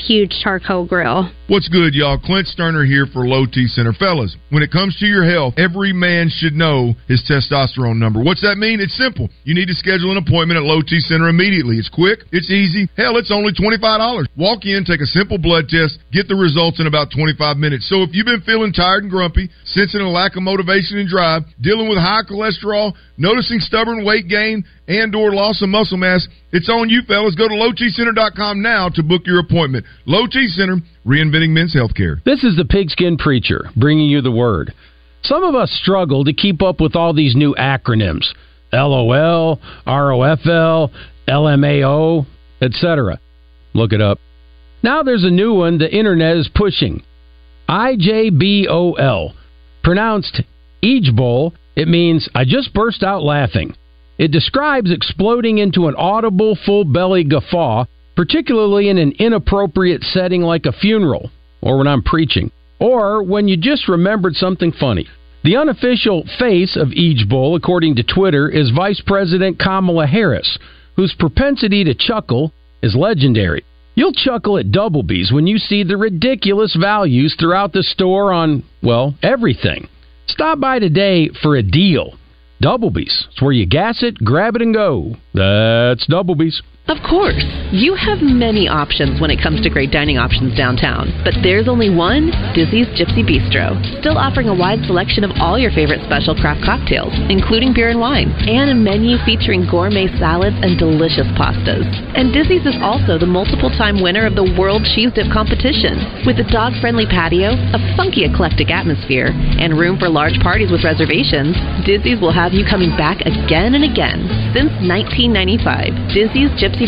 huge charcoal grill. What's good, y'all? Clint Sterner here for Low T Center. Fellas, when it comes to your health, every man should know his testosterone number. What's that mean? It's simple. You need to schedule an appointment at Low T Center immediately. It's quick. It's easy. Hell, it's only twenty-five dollars. Walk in, take a simple blood test, get the results in about twenty-five minutes. So if you've been feeling tired and grumpy, sensing a lack of motivation and drive, dealing with high cholesterol, noticing stubborn weight gain, and or loss of muscle mass, it's on you, fellas. Go to low t center dot com now to book your appointment. Low T Center, reinventing men's health care. This is the Pigskin Preacher, bringing you the word. Some of us struggle to keep up with all these new acronyms. LOL, R O F L, L M A O, et cetera. Look it up. Now there's a new one the internet is pushing. I J B O L. Pronounced Ejbol, it means I just burst out laughing. It describes exploding into an audible, full-belly guffaw, particularly in an inappropriate setting like a funeral, or when I'm preaching, or when you just remembered something funny. The unofficial face of Ejbol, according to Twitter, is Vice President Kamala Harris, whose propensity to chuckle is legendary. You'll chuckle at Doublebee's when you see the ridiculous values throughout the store on, well, everything. Stop by today for a deal. Doublebee's. It's where you gas it, grab it, and go. That's Doublebee's. Of course. You have many options when it comes to great dining options downtown, but there's only one Dizzy's Gypsy Bistro. Still offering a wide selection of all your favorite special craft cocktails, including beer and wine, and a menu featuring gourmet salads and delicious pastas. And Dizzy's is also the multiple-time winner of the World Cheese Dip Competition, with a dog-friendly patio, a funky eclectic atmosphere, and room for large parties with reservations. Dizzy's will have you coming back again and again. Since nineteen ninety-five, Dizzy's Gypsy Gypsy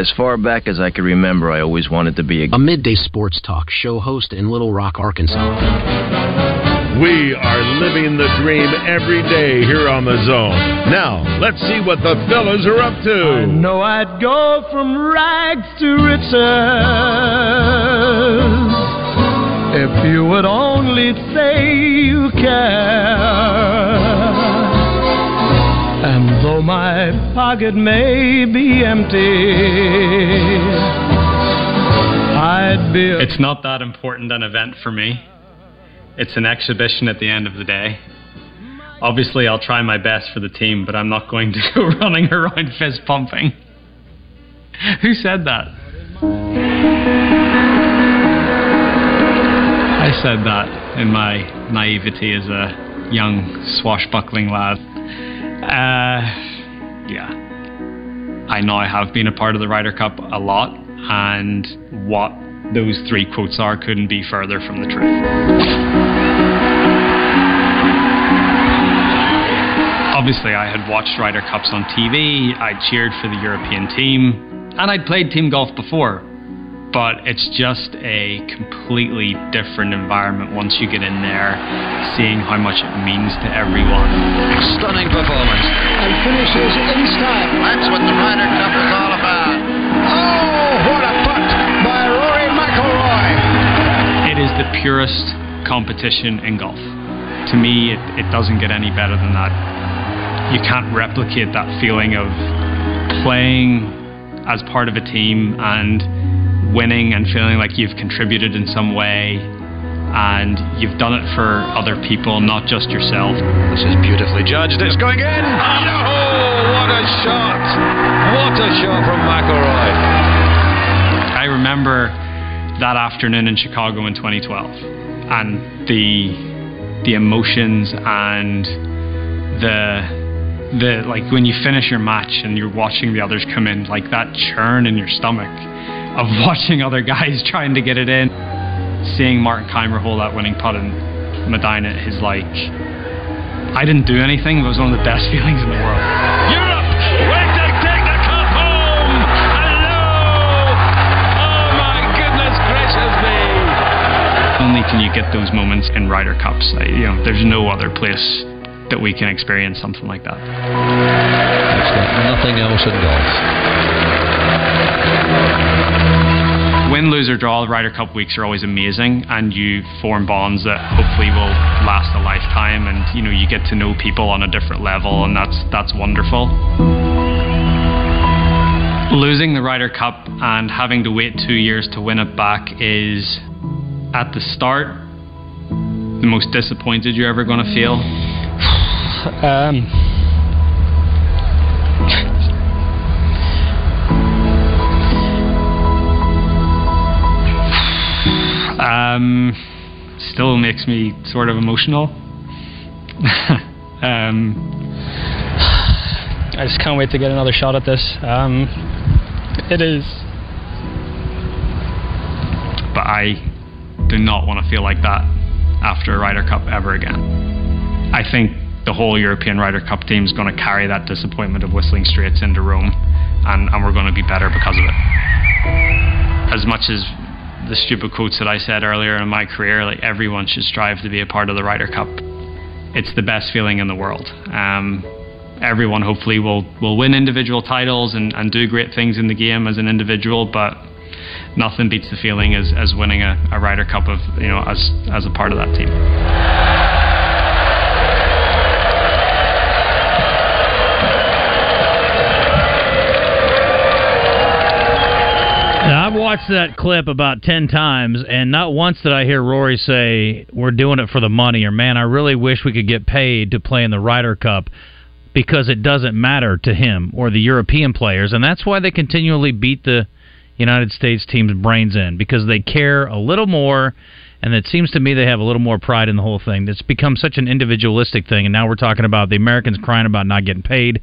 As far back as I can remember, I always wanted to be a... a midday sports talk show host in Little Rock, Arkansas. We are living the dream every day here on The Zone. Now, let's see what the fellas are up to. I know I'd go from rags to riches if you would only say you care. And though my pocket may be empty, I'd be... A- it's not that important an event for me. It's an exhibition at the end of the day. Obviously, I'll try my best for the team, but I'm not going to go running around fist pumping. Who said that? I said that in my naivety as a young swashbuckling lad. Uh, yeah. I know I have been a part of the Ryder Cup a lot, and what Those three quotes are couldn't be further from the truth. Obviously, I had watched Ryder Cups on T V, I cheered for the European team, and I'd played team golf before. But it's just a completely different environment once you get in there, seeing how much it means to everyone. Stunning performance. And finishes in style. That's what the Ryder Cup is all about. Oh, what a putt by Rory McIlroy! It is the purest competition in golf. To me, it, it doesn't get any better than that. You can't replicate that feeling of playing as part of a team and winning and feeling like you've contributed in some way and you've done it for other people, not just yourself. This is beautifully judged. It's going in. Oh, what a shot. What a shot from McIlroy. I remember that afternoon in Chicago in twenty twelve and the, the emotions and the... The, like when you finish your match and you're watching the others come in, like that churn in your stomach of watching other guys trying to get it in. Seeing Martin Keimer hole that winning putt in Medina is like, I didn't do anything, but it was one of the best feelings in the world. Europe, we're to take the cup home! Hello! Oh my goodness gracious me! Only can you get those moments in Ryder Cups. Like, you know, there's no other place that we can experience something like that. It's like nothing else in golf. Win, lose or draw, Ryder Cup weeks are always amazing, and you form bonds that hopefully will last a lifetime, and you know, you get to know people on a different level, and that's that's wonderful. Losing the Ryder Cup and having to wait two years to win it back is, at the start, the most disappointed you're ever going to feel. Um, um, still makes me sort of emotional. um, I just can't wait to get another shot at this. Um, it is, but I do not want to feel like that after a Ryder Cup ever again. I think the whole European Ryder Cup team is going to carry that disappointment of Whistling Straits into Rome, and, and we're going to be better because of it. As much as the stupid quotes that I said earlier in my career, like everyone should strive to be a part of the Ryder Cup. It's the best feeling in the world. Um, everyone hopefully will, will win individual titles and, and do great things in the game as an individual, but nothing beats the feeling as, as winning a, a Ryder Cup of, you know, as, as a part of that team. Now, I've watched that clip about ten times, and not once did I hear Rory say, we're doing it for the money, or, man, I really wish we could get paid to play in the Ryder Cup, because it doesn't matter to him or the European players, and that's why they continually beat the United States team's brains in, because they care a little more, and it seems to me they have a little more pride in the whole thing. It's become such an individualistic thing, and now we're talking about the Americans crying about not getting paid.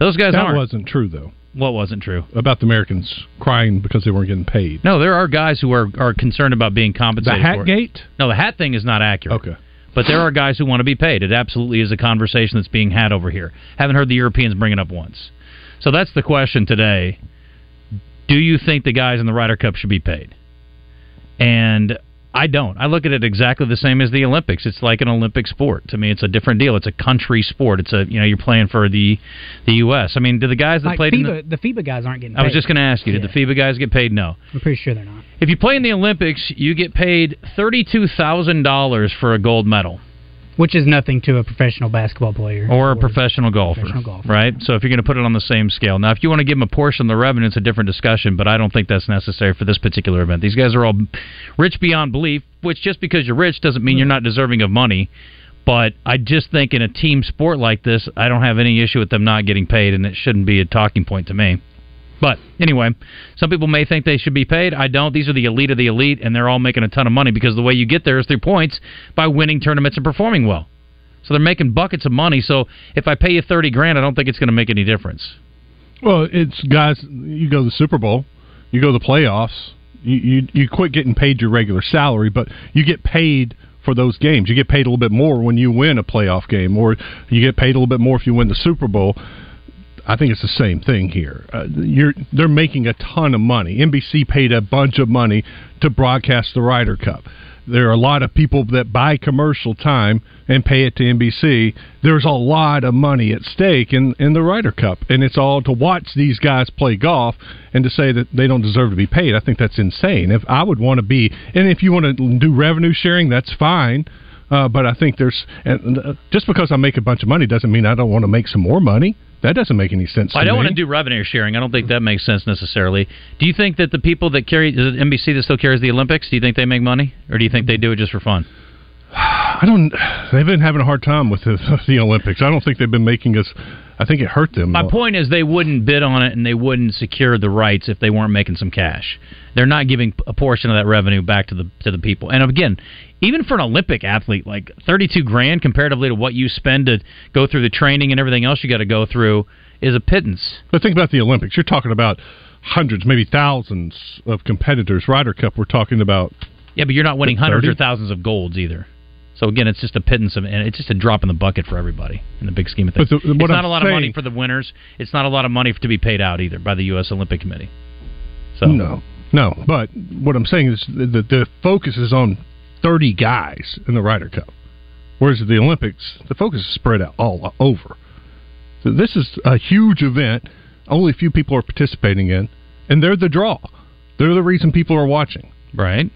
Those guys aren't. That wasn't true, though. What wasn't true? About the Americans crying because they weren't getting paid. No, there are guys who are, are concerned about being compensated for it. The hat gate? No, the hat thing is not accurate. Okay. But there are guys who want to be paid. It absolutely is a conversation that's being had over here. Haven't heard the Europeans bring it up once. So that's the question today. Do you think the guys in the Ryder Cup should be paid? And I don't. I look at it exactly the same as the Olympics. It's like an Olympic sport. To me, it's a different deal. It's a country sport. It's a, you know, you're playing for the the U S I mean, do the guys that like played FIBA, in the, the FIBA guys aren't getting paid? I was just going to ask you, did yeah. the FIBA guys get paid? No. I'm pretty sure they're not. If you play in the Olympics, you get paid thirty-two thousand dollars for a gold medal. Which is nothing to a professional basketball player. Or a professional golfer, professional golfer, right? So if you're going to put it on the same scale. Now, if you want to give them a portion of the revenue, it's a different discussion, but I don't think that's necessary for this particular event. These guys are all rich beyond belief, which just because you're rich doesn't mean you're not deserving of money. But I just think in a team sport like this, I don't have any issue with them not getting paid, and it shouldn't be a talking point to me. But anyway, some people may think they should be paid. I don't. These are the elite of the elite, and they're all making a ton of money because the way you get there is through points by winning tournaments and performing well. So they're making buckets of money. So if I pay you thirty grand, I don't think it's going to make any difference. Well, it's guys. You go to the Super Bowl, you go to the playoffs. you, you you quit getting paid your regular salary, but you get paid for those games. You get paid a little bit more when you win a playoff game, or you get paid a little bit more if you win the Super Bowl. I think it's the same thing here. Uh, you're, they're making a ton of money. N B C paid a bunch of money to broadcast the Ryder Cup. There are a lot of people that buy commercial time and pay it to N B C. There's a lot of money at stake in, in the Ryder Cup, and it's all to watch these guys play golf and to say that they don't deserve to be paid. I think that's insane. If I would want to be, and if you want to do revenue sharing, that's fine. Uh, but I think there's, and, uh, just because I make a bunch of money doesn't mean I don't want to make some more money. That doesn't make any sense to me. I don't want to do revenue sharing. I don't think that makes sense necessarily. Do you think that the people that carry, is it N B C that still carries the Olympics, do you think they make money? Or do you think they do it just for fun? I don't, they've been having a hard time with the, the Olympics. I don't think they've been making us, I think it hurt them. My point is they wouldn't bid on it and they wouldn't secure the rights if they weren't making some cash. They're not giving a portion of that revenue back to the to the people. And again, even for an Olympic athlete, like thirty-two grand comparatively to what you spend to go through the training and everything else you got to go through is a pittance. But think about the Olympics. You're talking about hundreds, maybe thousands of competitors. Ryder Cup, we're talking about. Yeah, but you're not winning hundreds or thousands of golds either. So again, it's just a pittance of, and it's just a drop in the bucket for everybody in the big scheme of things. The, it's I'm not a lot saying, of money for the winners. It's not a lot of money to be paid out either by the U S Olympic Committee. So no, no. But what I'm saying is the the focus is on thirty guys in the Ryder Cup, whereas at the Olympics, the focus is spread out all over. So this is a huge event. Only a few people are participating in, and they're the draw. They're the reason people are watching. Right.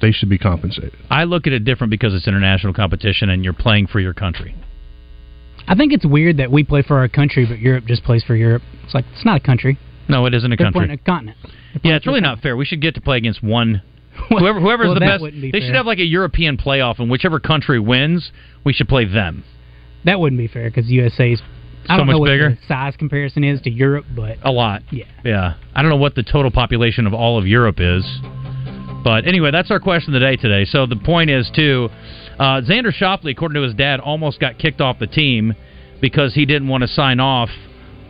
They should be compensated. I look at it different because it's international competition and you're playing for your country. I think it's weird that we play for our country, but Europe just plays for Europe. It's like, it's not a country. No, it isn't a country. They're playing a continent. Yeah, it's really not fair. We should get to play against one. Whoever, whoever's well, the best. Be they fair. Should have like a European playoff, and whichever country wins, we should play them. That wouldn't be fair because U S A's I so don't much know what bigger. The size comparison is to Europe, but a lot. Yeah. Yeah. I don't know what the total population of all of Europe is. But anyway, that's our question of the day today. So the point is, too, uh, Xander Schauffele, according to his dad, almost got kicked off the team because he didn't want to sign off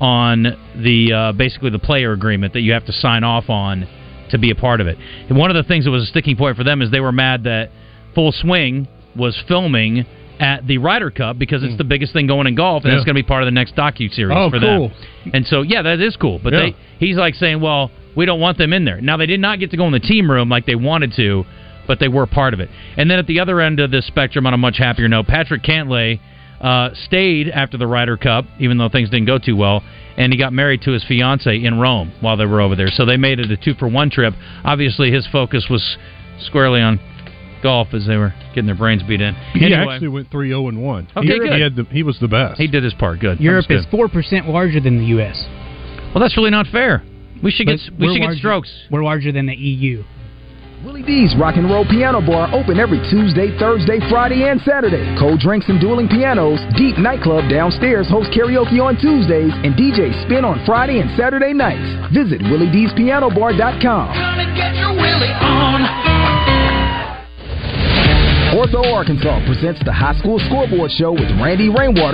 on the uh, basically the player agreement that you have to sign off on to be a part of it. And one of the things that was a sticking point for them is they were mad that Full Swing was filming at the Ryder Cup because it's the biggest thing going in golf, and yeah. It's going to be part of the next docuseries oh, for cool. them. And so, yeah, that is cool. But yeah. they, he's like saying, well, we don't want them in there. Now, they did not get to go in the team room like they wanted to, but they were part of it. And then at the other end of this spectrum, on a much happier note, Patrick Cantlay uh, stayed after the Ryder Cup, even though things didn't go too well, and he got married to his fiancée in Rome while they were over there. So they made it a two-for-one trip. Obviously, his focus was squarely on golf as they were getting their brains beat in. He anyway. actually went three oh and one. Okay, he, good. He, had the, he was the best. He did his part. Good. Europe good. is four percent larger than the U S Well, that's really not fair. We should but get we should larger, get strokes. We're larger than the E U. Willie D's Rock and Roll Piano Bar, open every Tuesday, Thursday, Friday, and Saturday. Cold drinks and dueling pianos. Deep Nightclub downstairs hosts karaoke on Tuesdays and D J Spin on Friday and Saturday nights. Visit Willie D's Piano Bar dot com. Gonna get your Willie on. Ortho Arkansas presents the High School Scoreboard Show with Randy Rainwater.